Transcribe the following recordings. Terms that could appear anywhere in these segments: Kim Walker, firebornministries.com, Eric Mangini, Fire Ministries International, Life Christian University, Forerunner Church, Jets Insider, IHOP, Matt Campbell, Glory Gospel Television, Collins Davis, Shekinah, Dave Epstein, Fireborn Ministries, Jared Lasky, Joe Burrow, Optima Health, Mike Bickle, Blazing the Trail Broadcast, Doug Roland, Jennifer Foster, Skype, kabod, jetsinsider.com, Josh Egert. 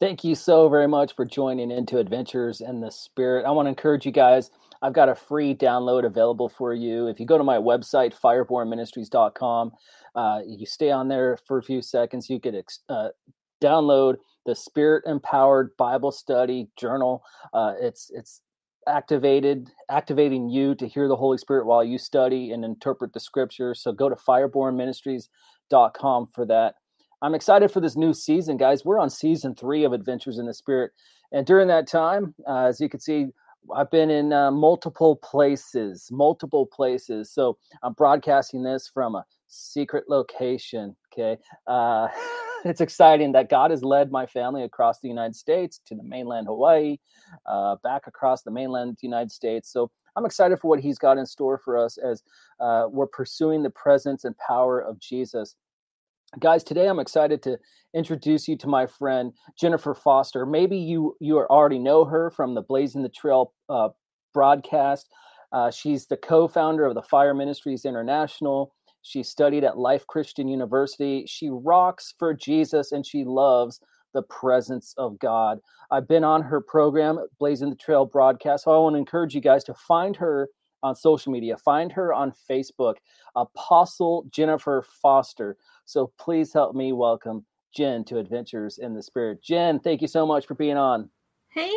Thank you so very much for joining into Adventures in the Spirit. I want to encourage you guys. I've got a free download available for you. If you go to my website, firebornministries.com, you stay on there for a few seconds. You could download the Spirit-Empowered Bible Study Journal. It's activating you to hear the Holy Spirit while you study and interpret the Scripture. So go to firebornministries.com for that. I'm excited for this new season, guys. We're on season 3 of Adventures in the Spirit. And during that time, as you can see, I've been in multiple places. So I'm broadcasting this from a secret location, okay? It's exciting that God has led my family across the United States to the mainland Hawaii, back across the mainland United States. So I'm excited for what he's got in store for us as we're pursuing the presence and power of Jesus. Guys, today I'm excited to introduce you to my friend, Jennifer Foster. Maybe you already know her from the Blazing the Trail broadcast. She's the co-founder of the Fire Ministries International. She studied at Life Christian University. She rocks for Jesus, and she loves the presence of God. I've been on her program, Blazing the Trail broadcast, so I want to encourage you guys to find her on social media. Find her on Facebook, Apostle Jennifer Foster. So please help me welcome Jen to Adventures in the Spirit. Jen, thank you so much for being on. Hey,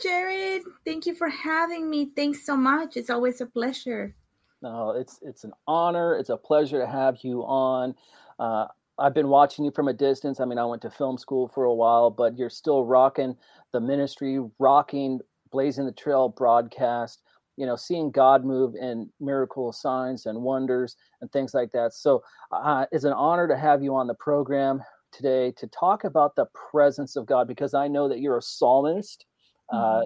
Jared. Thank you for having me. Thanks so much. It's always a pleasure. No, it's an honor. It's a pleasure to have you on. I've been watching you from a distance. I mean, I went to film school for a while, but you're still rocking the ministry, rocking Blazing the Trail broadcast, you know, seeing God move in miracle signs and wonders and things like that. So it's an honor to have you on the program today to talk about the presence of God, because I know that you're a psalmist,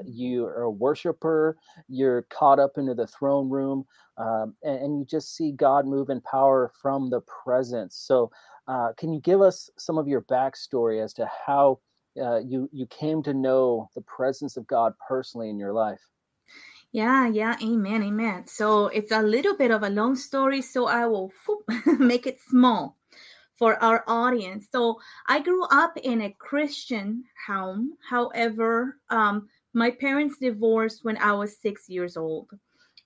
you are a worshiper, you're caught up into the throne room, and you just see God move in power from the presence. So can you give us some of your backstory as to how you came to know the presence of God personally in your life? Yeah. Amen. So it's a little bit of a long story, so I will make it small for our audience. So I grew up in a Christian home. However, my parents divorced when I was 6 years old.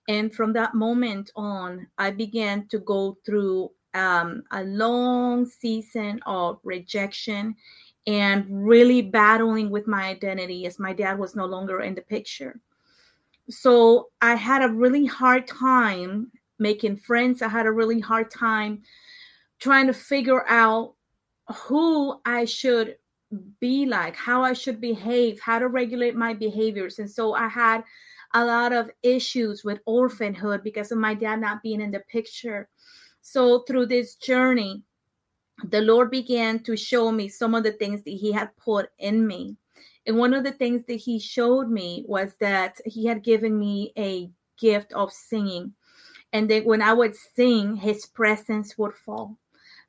And from that moment on, I began to go through a long season of rejection and really battling with my identity as my dad was no longer in the picture. So I had a really hard time making friends. I had a really hard time trying to figure out who I should be like, how I should behave, how to regulate my behaviors. And so I had a lot of issues with orphanhood because of my dad not being in the picture. So through this journey, the Lord began to show me some of the things that he had put in me. And one of the things that he showed me was that he had given me a gift of singing. And that when I would sing, his presence would fall.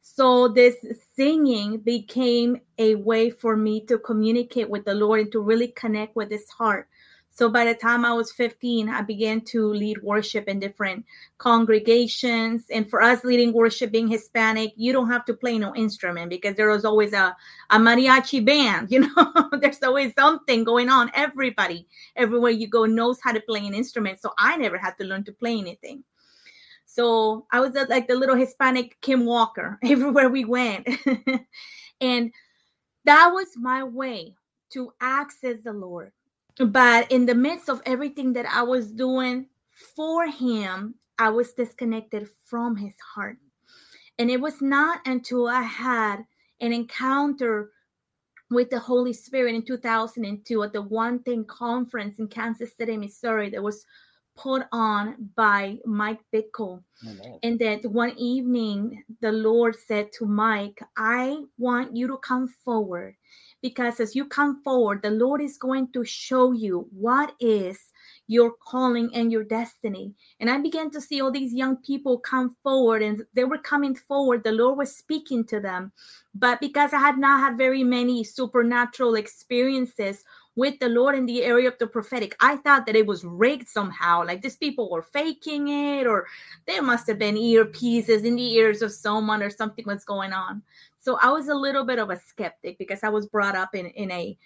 So this singing became a way for me to communicate with the Lord and to really connect with his heart. So by the time I was 15, I began to lead worship in different congregations. And for us leading worship, being Hispanic, you don't have to play no instrument because there was always a mariachi band. You know, there's always something going on. Everybody, everywhere you go, knows how to play an instrument. So I never had to learn to play anything. So I was like the little Hispanic Kim Walker everywhere we went. And that was my way to access the Lord. But in the midst of everything that I was doing for him, I was disconnected from his heart. And it was not until I had an encounter with the Holy Spirit in 2002 at the One Thing Conference in Kansas City, Missouri, that was put on by Mike Bickle. And that one evening, the Lord said to Mike, I want you to come forward, because as you come forward, the Lord is going to show you what is your calling and your destiny. And I began to see all these young people come forward, and they were coming forward. The Lord was speaking to them. But because I had not had very many supernatural experiences with the Lord in the area of the prophetic, I thought that it was rigged somehow. Like these people were faking it, or there must have been earpieces in the ears of someone or something was going on. So I was a little bit of a skeptic because I was brought up in a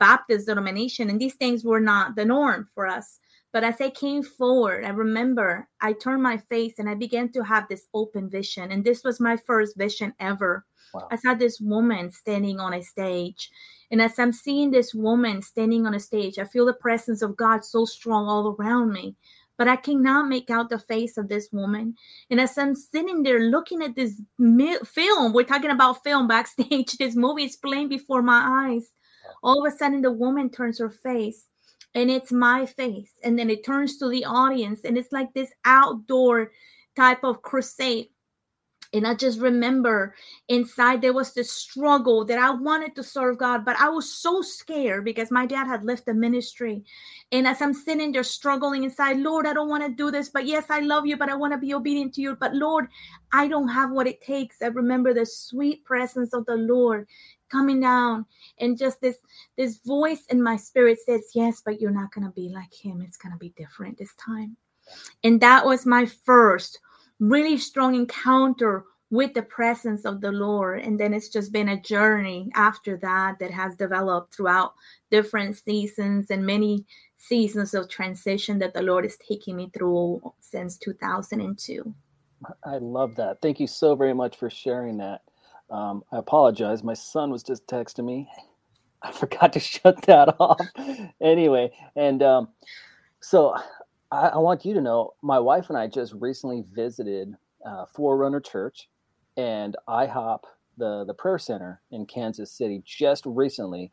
Baptist denomination, and these things were not the norm for us. But as I came forward, I remember I turned my face and I began to have this open vision. And this was my first vision ever. Wow. I saw this woman standing on a stage. And as I'm seeing this woman standing on a stage, I feel the presence of God so strong all around me. But I cannot make out the face of this woman. And as I'm sitting there looking at this film, we're talking about film backstage, this movie is playing before my eyes. All of a sudden, the woman turns her face. And it's my face. And then it turns to the audience. And it's like this outdoor type of crusade. And I just remember inside there was this struggle that I wanted to serve God, but I was so scared because my dad had left the ministry. And as I'm sitting there struggling inside, Lord, I don't want to do this, but yes, I love you, but I want to be obedient to you. But Lord, I don't have what it takes. I remember the sweet presence of the Lord coming down, and just this voice in my spirit says, yes, but you're not going to be like him. It's going to be different this time. And that was my first really strong encounter with the presence of the Lord. And then it's just been a journey after that that has developed throughout different seasons and many seasons of transition that the Lord is taking me through since 2002. I love that. Thank you so very much for sharing that. I apologize. My son was just texting me. I forgot to shut that off. Anyway, and so I want you to know, my wife and I just recently visited Forerunner Church and IHOP, the prayer center in Kansas City, just recently.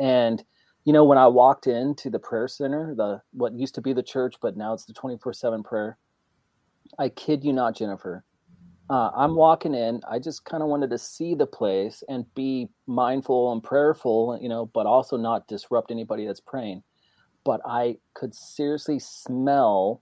And, you know, when I walked into the prayer center, what used to be the church, but now it's the 24/7 prayer, I kid you not, Jennifer, I'm walking in. I just kind of wanted to see the place and be mindful and prayerful, you know, but also not disrupt anybody that's praying. But I could seriously smell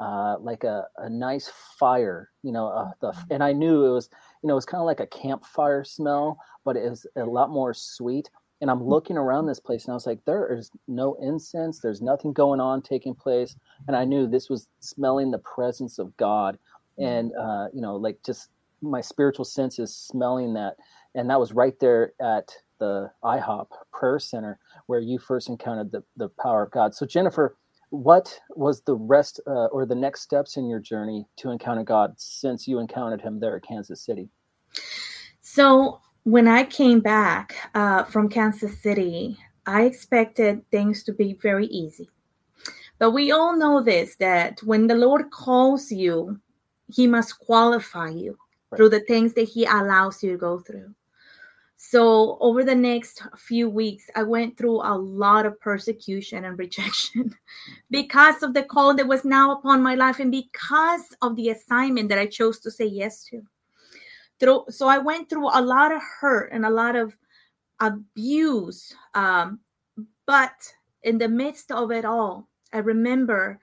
like a nice fire, you know, and I knew it was, you know, it was kind of like a campfire smell, but it was a lot more sweet. And I'm looking around this place and I was like, there is no incense. There's nothing going on taking place. And I knew this was smelling the presence of God. And, you know, like just my spiritual sense is smelling that. And that was right there at the IHOP prayer center where you first encountered the power of God. So Jennifer, what was the rest or the next steps in your journey to encounter God since you encountered him there at Kansas City? So when I came back from Kansas City, I expected things to be very easy. But we all know this, that when the Lord calls you, he must qualify you through the things that he allows you to go through. So over the next few weeks, I went through a lot of persecution and rejection because of the call that was now upon my life and because of the assignment that I chose to say yes to. So I went through a lot of hurt and a lot of abuse. But in the midst of it all, I remember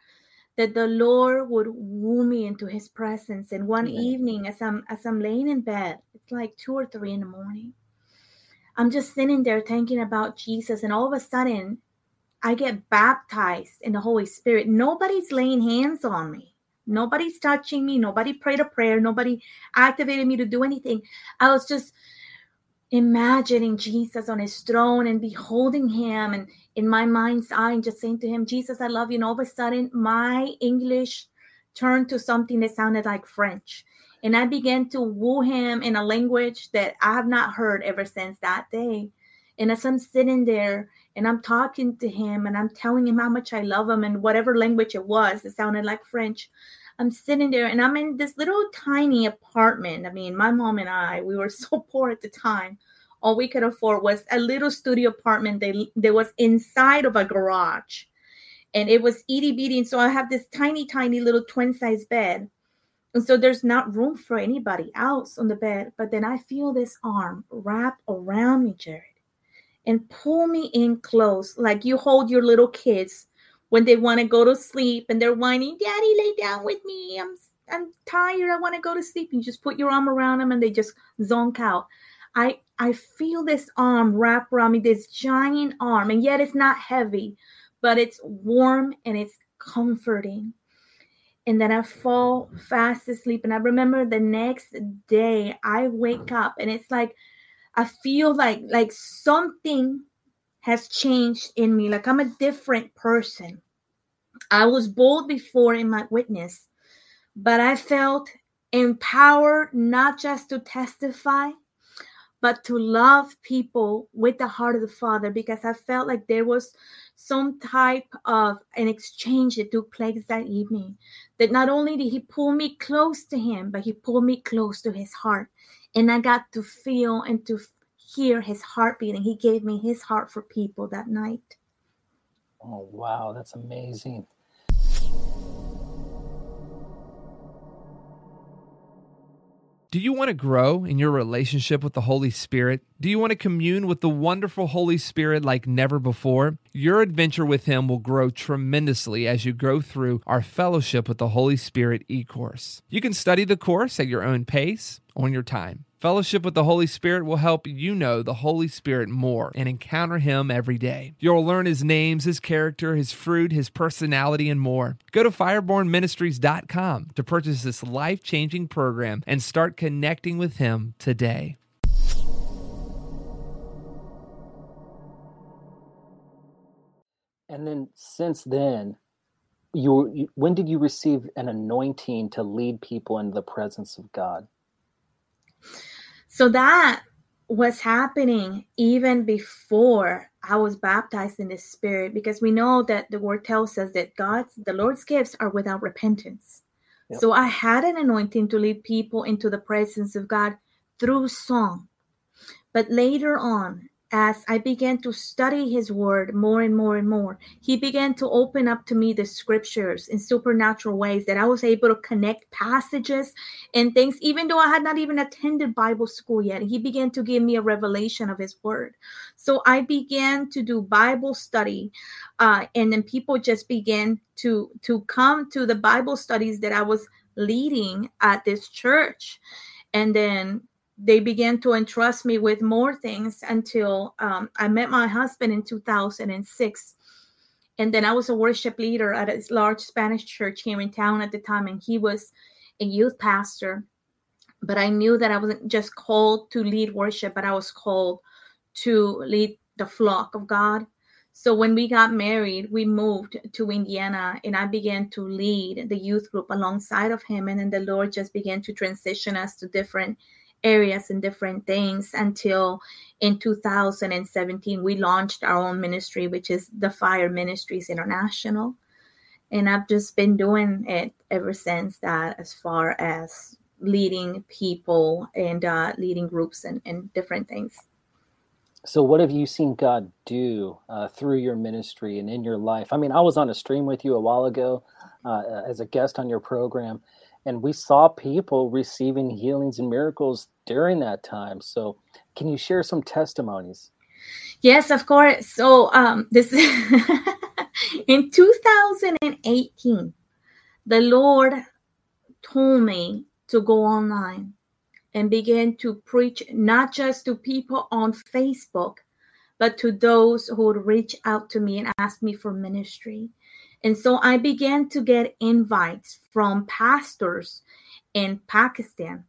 that the Lord would woo me into his presence. And one evening, as I'm laying in bed, it's like 2 or 3 in the morning, I'm just sitting there thinking about Jesus, and all of a sudden, I get baptized in the Holy Spirit. Nobody's laying hands on me. Nobody's touching me. Nobody prayed a prayer. Nobody activated me to do anything. I was just imagining Jesus on his throne and beholding him and in my mind's eye and just saying to him, Jesus, I love you. And all of a sudden, my English turned to something that sounded like French. And I began to woo him in a language that I have not heard ever since that day. And as I'm sitting there and I'm talking to him and I'm telling him how much I love him in whatever language it was, it sounded like French. I'm sitting there and I'm in this little tiny apartment. I mean, my mom and I, we were so poor at the time. All we could afford was a little studio apartment that was inside of a garage. And it was itty bitty. And so I have this tiny, tiny little twin size bed. And so there's not room for anybody else on the bed. But then I feel this arm wrap around me, Jared, and pull me in close like you hold your little kids when they want to go to sleep and they're whining, "Daddy, lay down with me. I'm tired. I want to go to sleep." You just put your arm around them and they just zonk out. I feel this arm wrap around me, this giant arm, and yet it's not heavy, but it's warm and it's comforting. And then I fall fast asleep. And I remember the next day I wake up and it's like, I feel like something has changed in me. Like I'm a different person. I was bold before in my witness, but I felt empowered not just to testify, but to love people with the heart of the Father, because I felt like there was some type of an exchange that took place that evening. That not only did he pull me close to him, but he pulled me close to his heart. And I got to feel and to hear his heartbeat. And he gave me his heart for people that night. Oh, wow. That's amazing. Do you want to grow in your relationship with the Holy Spirit? Do you want to commune with the wonderful Holy Spirit like never before? Your adventure with Him will grow tremendously as you go through our Fellowship with the Holy Spirit e-course. You can study the course at your own pace, on your time. Fellowship with the Holy Spirit will help you know the Holy Spirit more and encounter Him every day. You'll learn His names, His character, His fruit, His personality, and more. Go to firebornministries.com to purchase this life-changing program and start connecting with Him today. And then since then, when did you receive an anointing to lead people into the presence of God? So that was happening even before I was baptized in the Spirit, because we know that the Word tells us that the Lord's gifts are without repentance. Yep. So I had an anointing to lead people into the presence of God through song. But later on, as I began to study His Word more and more and more, He began to open up to me the Scriptures in supernatural ways that I was able to connect passages and things, even though I had not even attended Bible school yet. He began to give me a revelation of His Word. So I began to do Bible study, and then people just began to come to the Bible studies that I was leading at this church. And then they began to entrust me with more things until I met my husband in 2006. And then I was a worship leader at a large Spanish church here in town at the time, and he was a youth pastor. But I knew that I wasn't just called to lead worship, but I was called to lead the flock of God. So when we got married, we moved to Indiana, and I began to lead the youth group alongside of him. And then the Lord just began to transition us to different areas and different things until in 2017, we launched our own ministry, which is the Fire Ministries International. And I've just been doing it ever since that, as far as leading people and leading groups and different things. So what have you seen God do through your ministry and in your life? I mean, I was on a stream with you a while ago as a guest on your program, and we saw people receiving healings and miracles during that time. So can you share some testimonies? Yes, of course. So this in 2018, the Lord told me to go online and begin to preach not just to people on Facebook, but to those who would reach out to me and ask me for ministry. And so I began to get invites from pastors in Pakistan.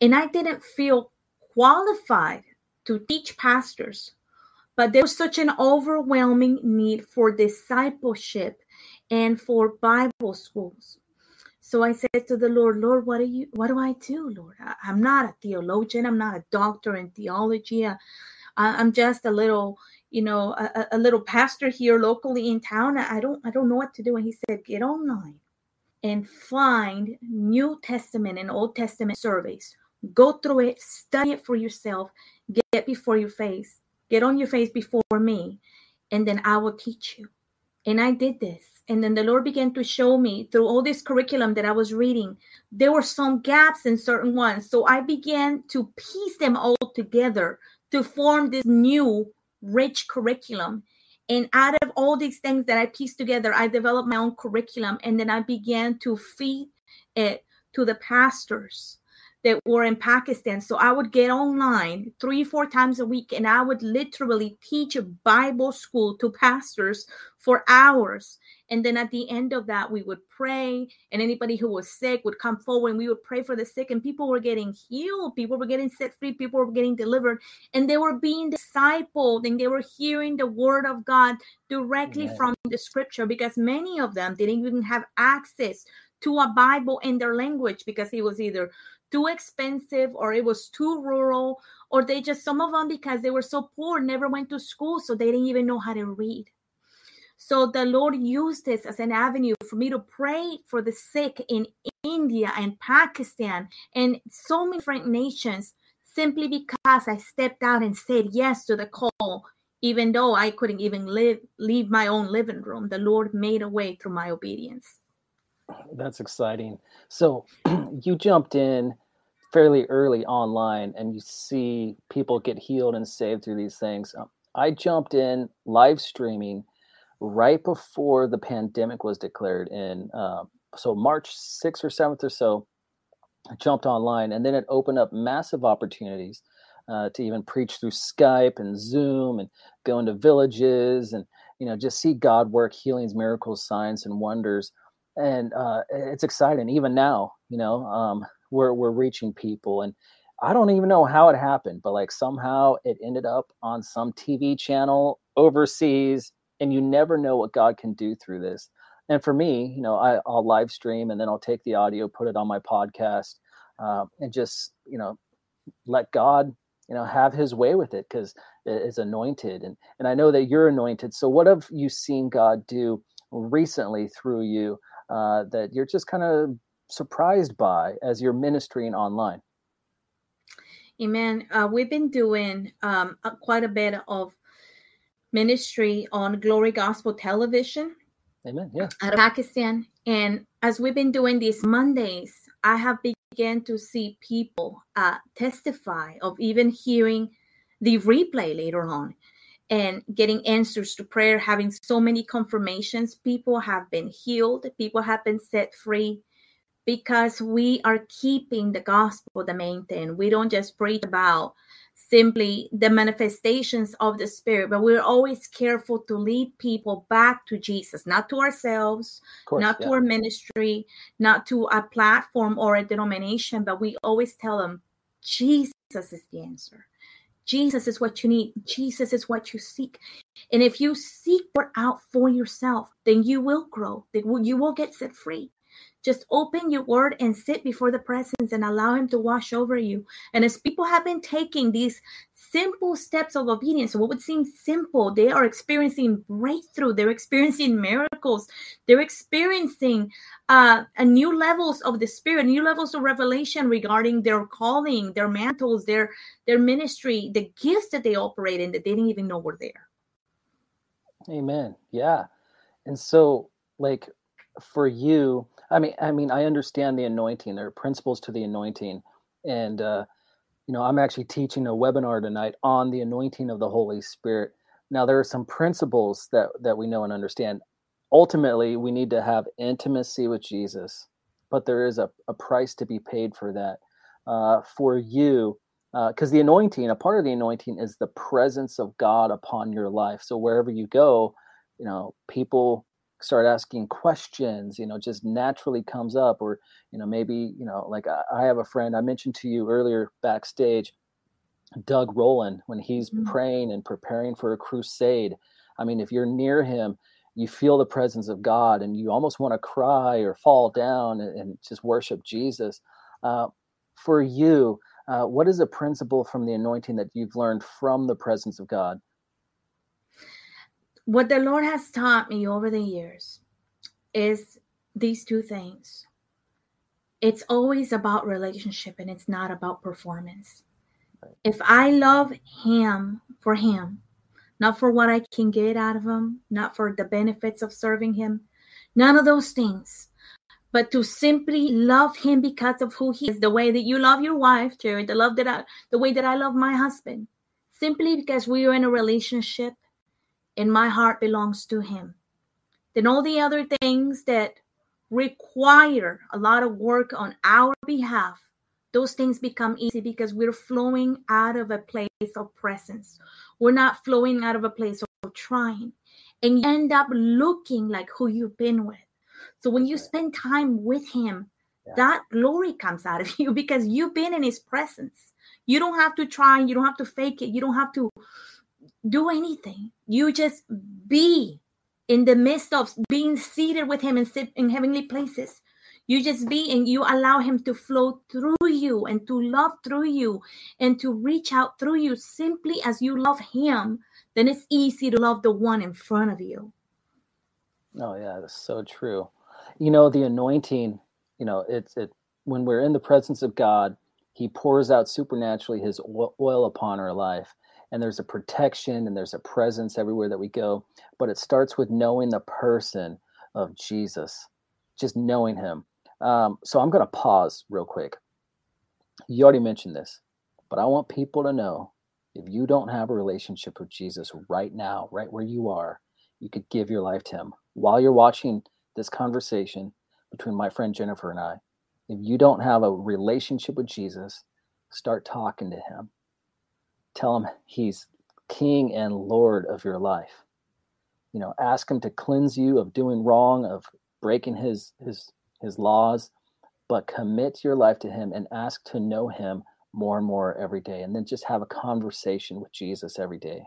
And I didn't feel qualified to teach pastors, but there was such an overwhelming need for discipleship and for Bible schools. So I said to the Lord, "Lord, what do I do, Lord? I'm not a theologian. I'm not a doctor in theology. I'm just a little, a little pastor here locally in town. I don't know what to do. And he said, get online and find New Testament and Old Testament surveys. Go through it, study it for yourself, get before your face, get on your face before me, and then I will teach you. And I did this. And then the Lord began to show me through all this curriculum that I was reading, there were some gaps in certain ones. So I began to piece them all together to form this new rich curriculum. And out of all these things that I pieced together, I developed my own curriculum. And then I began to feed it to the pastors that were in Pakistan. So I would get online 3-4 times a week, and I would literally teach a Bible school to pastors for hours. And then at the end of that, we would pray, and anybody who was sick would come forward, and we would pray for the sick, and people were getting healed. People were getting set free. People were getting delivered, and they were being discipled, and they were hearing the word of God directly from the scripture, because many of them didn't even have access to a Bible in their language because it was either too expensive or it was too rural, or they just, some of them, because they were so poor, never went to school, so they didn't even know how to read. So the Lord used this as an avenue for me to pray for the sick in India and Pakistan and so many different nations, simply because I stepped out and said yes to the call, even though I couldn't even leave my own living room. The Lord made a way through my obedience. That's exciting. So you jumped in fairly early online, and you see people get healed and saved through these things. I jumped in live streaming right before the pandemic was declared in, so March 6th or 7th or so, I jumped online, and then it opened up massive opportunities to even preach through Skype and Zoom and go into villages and, just see God work healings, miracles, signs, and wonders. And it's exciting. Even now, we're reaching people, and I don't even know how it happened, but somehow it ended up on some TV channel overseas, and you never know what God can do through this. And for me, I'll live stream, and then I'll take the audio, put it on my podcast, and just, let God, have his way with it, because it's anointed. And I know that you're anointed. So what have you seen God do recently through you that you're just kind of surprised by as you're ministering online? Amen. We've been doing quite a bit of ministry on Glory Gospel Television. Amen. Yeah. Out of Pakistan. And as we've been doing these Mondays, I have began to see people testify of even hearing the replay later on and getting answers to prayer, having so many confirmations. People have been healed. People have been set free because we are keeping the gospel the main thing. We don't just preach about simply the manifestations of the Spirit, but we're always careful to lead people back to Jesus, not to ourselves, to our ministry, not to a platform or a denomination, but we always tell them Jesus is the answer. Jesus is what you need. Jesus is what you seek. And if you seek it out for yourself, then you will grow. You will get set free. Just open your word and sit before the presence and allow him to wash over you. And as people have been taking these simple steps of obedience, what would seem simple, they are experiencing breakthrough. They're experiencing miracles. They're experiencing new levels of the Spirit, new levels of revelation regarding their calling, their mantles, their ministry, the gifts that they operate in that they didn't even know were there. Amen. Yeah. And so, for you, I mean, I understand the anointing. There are principles to the anointing. And, I'm actually teaching a webinar tonight on the anointing of the Holy Spirit. Now, there are some principles that we know and understand. Ultimately, we need to have intimacy with Jesus, but there is a price to be paid for that. For you, because the anointing, a part of the anointing is the presence of God upon your life. So wherever you go, people start asking questions, just naturally comes up, or, maybe, I have a friend I mentioned to you earlier backstage, Doug Roland, when he's praying and preparing for a crusade. I mean, if you're near him, you feel the presence of God and you almost want to cry or fall down and just worship Jesus. For you, What is a principle from the anointing that you've learned from the presence of God? What the Lord has taught me over the years is these two things. It's always about relationship, and it's not about performance. If I love him for him, not for what I can get out of him, not for the benefits of serving him, none of those things, but to simply love him because of who he is, the way that you love your wife, Jared, the way that I love my husband, simply because we are in a relationship and my heart belongs to him. Then all the other things that require a lot of work on our behalf, those things become easy because we're flowing out of a place of presence. We're not flowing out of a place of trying. And you end up looking like who you've been with. So when you spend time with him, that glory comes out of you because you've been in his presence. You don't have to try. You don't have to fake it. You don't have to do anything. You just be in the midst of being seated with him and sit in heavenly places. You just be, and you allow him to flow through you and to love through you and to reach out through you simply as you love him. Then it's easy to love the one in front of you. Oh, yeah, that's so true. You know, the anointing, you know, when we're in the presence of God, he pours out supernaturally his oil upon our life. And there's a protection and there's a presence everywhere that we go. But it starts with knowing the person of Jesus, just knowing him. So I'm going to pause real quick. You already mentioned this, but I want people to know if you don't have a relationship with Jesus right now, right where you are, you could give your life to him. While you're watching this conversation between my friend Jennifer and I, if you don't have a relationship with Jesus, start talking to him. Tell him he's King and Lord of your life. You know, ask him to cleanse you of doing wrong, of breaking his laws, but commit your life to him and ask to know him more and more every day. And then just have a conversation with Jesus every day.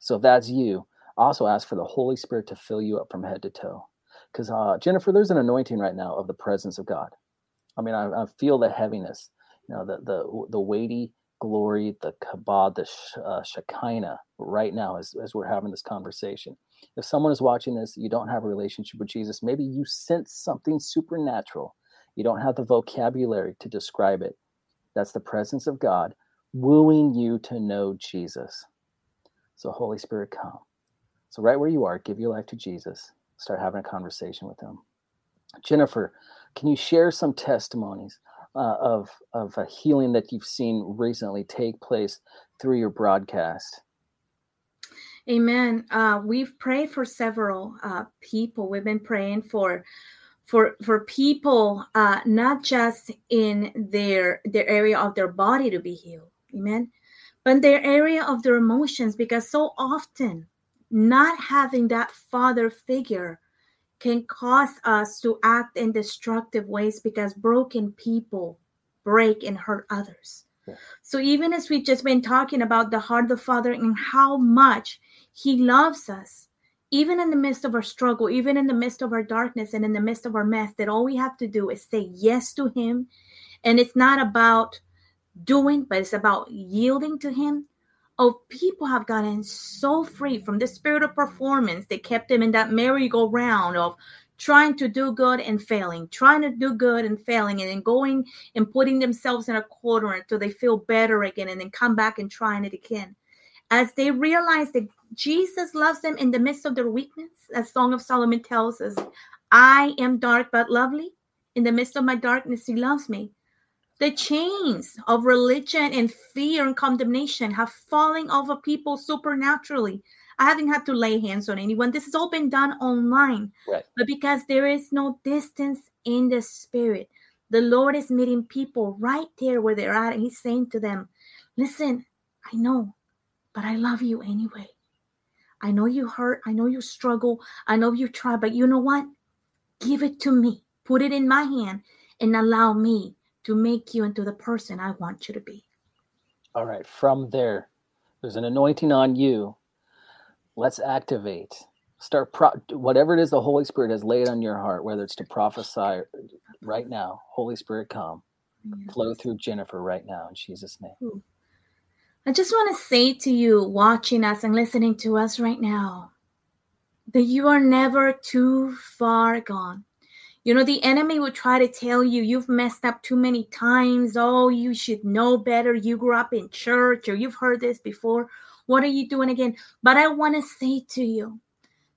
So if that's you, also ask for the Holy Spirit to fill you up from head to toe. Because Jennifer, there's an anointing right now of the presence of God. I mean, I feel the heaviness, you know, the weighty glory, the kabod, the Shekinah right now as we're having this conversation. If someone is watching this, you don't have a relationship with Jesus, maybe you sense something supernatural. You don't have the vocabulary to describe it. That's the presence of God wooing you to know Jesus. So Holy Spirit, come. So right where you are, give your life to Jesus. Start having a conversation with him. Jennifer, can you share some testimonies of a healing that you've seen recently take place through your broadcast? Amen. We've prayed for several people. We've been praying for people, not just in their area of their body to be healed. Amen. But their area of their emotions, because so often not having that father figure can cause us to act in destructive ways because broken people break and hurt others. Yeah. So even as we've just been talking about the heart of the Father and how much he loves us, even in the midst of our struggle, even in the midst of our darkness and in the midst of our mess, that all we have to do is say yes to him. And it's not about doing, but it's about yielding to him. Oh, people have gotten so free from the spirit of performance that kept them in that merry-go-round of trying to do good and failing, and then going and putting themselves in a corner until they feel better again and then come back and trying it again. As they realize that Jesus loves them in the midst of their weakness, as Song of Solomon tells us, I am dark but lovely. In the midst of my darkness, he loves me. The chains of religion and fear and condemnation have fallen off of people supernaturally. I haven't had to lay hands on anyone. This has all been done online. Right. But because there is no distance in the spirit, the Lord is meeting people right there where they're at. And he's saying to them, listen, I know, but I love you anyway. I know you hurt. I know you struggle. I know you try, but you know what? Give it to me. Put it in my hand and allow me to make you into the person I want you to be. All right, from there's an anointing on you. Let's activate. Start whatever it is the Holy Spirit has laid on your heart, whether it's to prophesy right now, Holy Spirit, come. flow through Jennifer right now in Jesus' name. I just want to say to you watching us and listening to us right now that you are never too far gone. You know, the enemy will try to tell you, you've messed up too many times. Oh, you should know better. You grew up in church, or you've heard this before. What are you doing again? But I want to say to you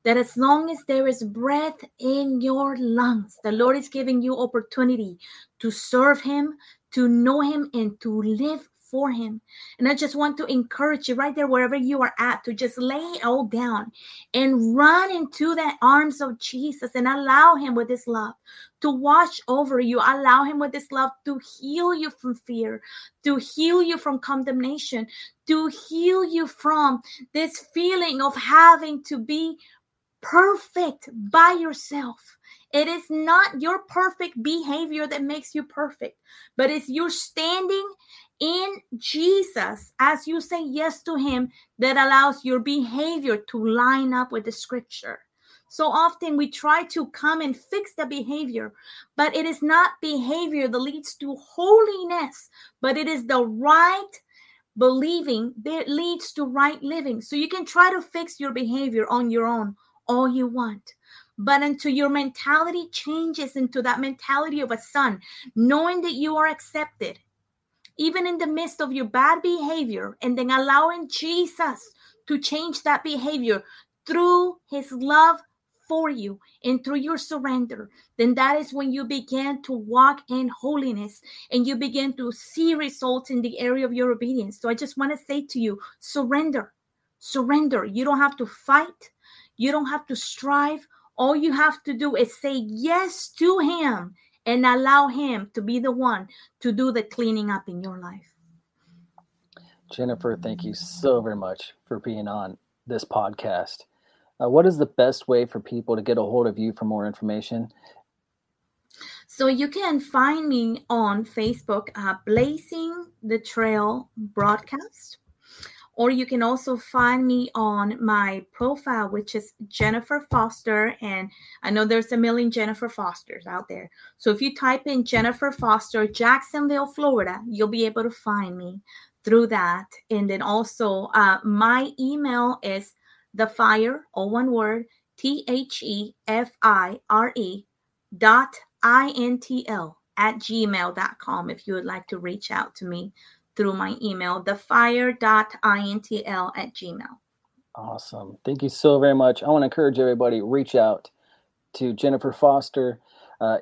that as long as there is breath in your lungs, the Lord is giving you opportunity to serve him, to know him, and to live for him. And I just want to encourage you right there, wherever you are at, to just lay it all down and run into the arms of Jesus and allow him with his love to watch over you. Allow him with his love to heal you from fear, to heal you from condemnation, to heal you from this feeling of having to be perfect by yourself. It is not your perfect behavior that makes you perfect, but it's your standing in Jesus as you say yes to him that allows your behavior to line up with the scripture. So often we try to come and fix the behavior, but it is not behavior that leads to holiness, but it is the right believing that leads to right living. So you can try to fix your behavior on your own all you want, but until your mentality changes into that mentality of a son, knowing that you are accepted, even in the midst of your bad behavior, and then allowing Jesus to change that behavior through his love for you and through your surrender, then that is when you begin to walk in holiness and you begin to see results in the area of your obedience. So I just want to say to you, surrender. You don't have to fight. You don't have to strive. All you have to do is say yes to him and allow him to be the one to do the cleaning up in your life. Jennifer, thank you so very much for being on this podcast. What is the best way for people to get a hold of you for more information? So you can find me on Facebook at Blazing the Trail Broadcast. Or you can also find me on my profile, which is Jennifer Foster. And I know there's a million Jennifer Fosters out there. So if you type in Jennifer Foster, Jacksonville, Florida, you'll be able to find me through that. And then also my email is thefire, all one word, thefire.intl@gmail.com if you would like to reach out to me through my email, thefire.intl@gmail.com. Awesome. Thank you so very much. I want to encourage everybody, reach out to Jennifer Foster,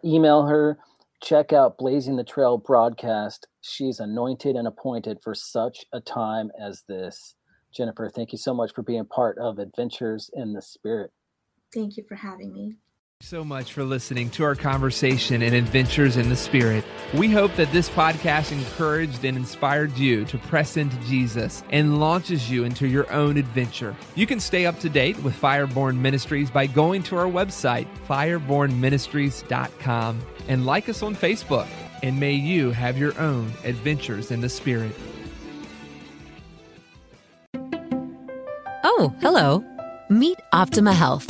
email her, check out Blazing the Trail Broadcast. She's anointed and appointed for such a time as this. Jennifer, thank you so much for being part of Adventures in the Spirit. Thank you for having me. So much for listening to our conversation and Adventures in the Spirit. We hope that this podcast encouraged and inspired you to press into Jesus and launches you into your own adventure. You can stay up to date with Fireborn Ministries by going to our website, firebornministries.com, and like us on Facebook. And may you have your own Adventures in the Spirit. Oh, hello. Meet Optima Health,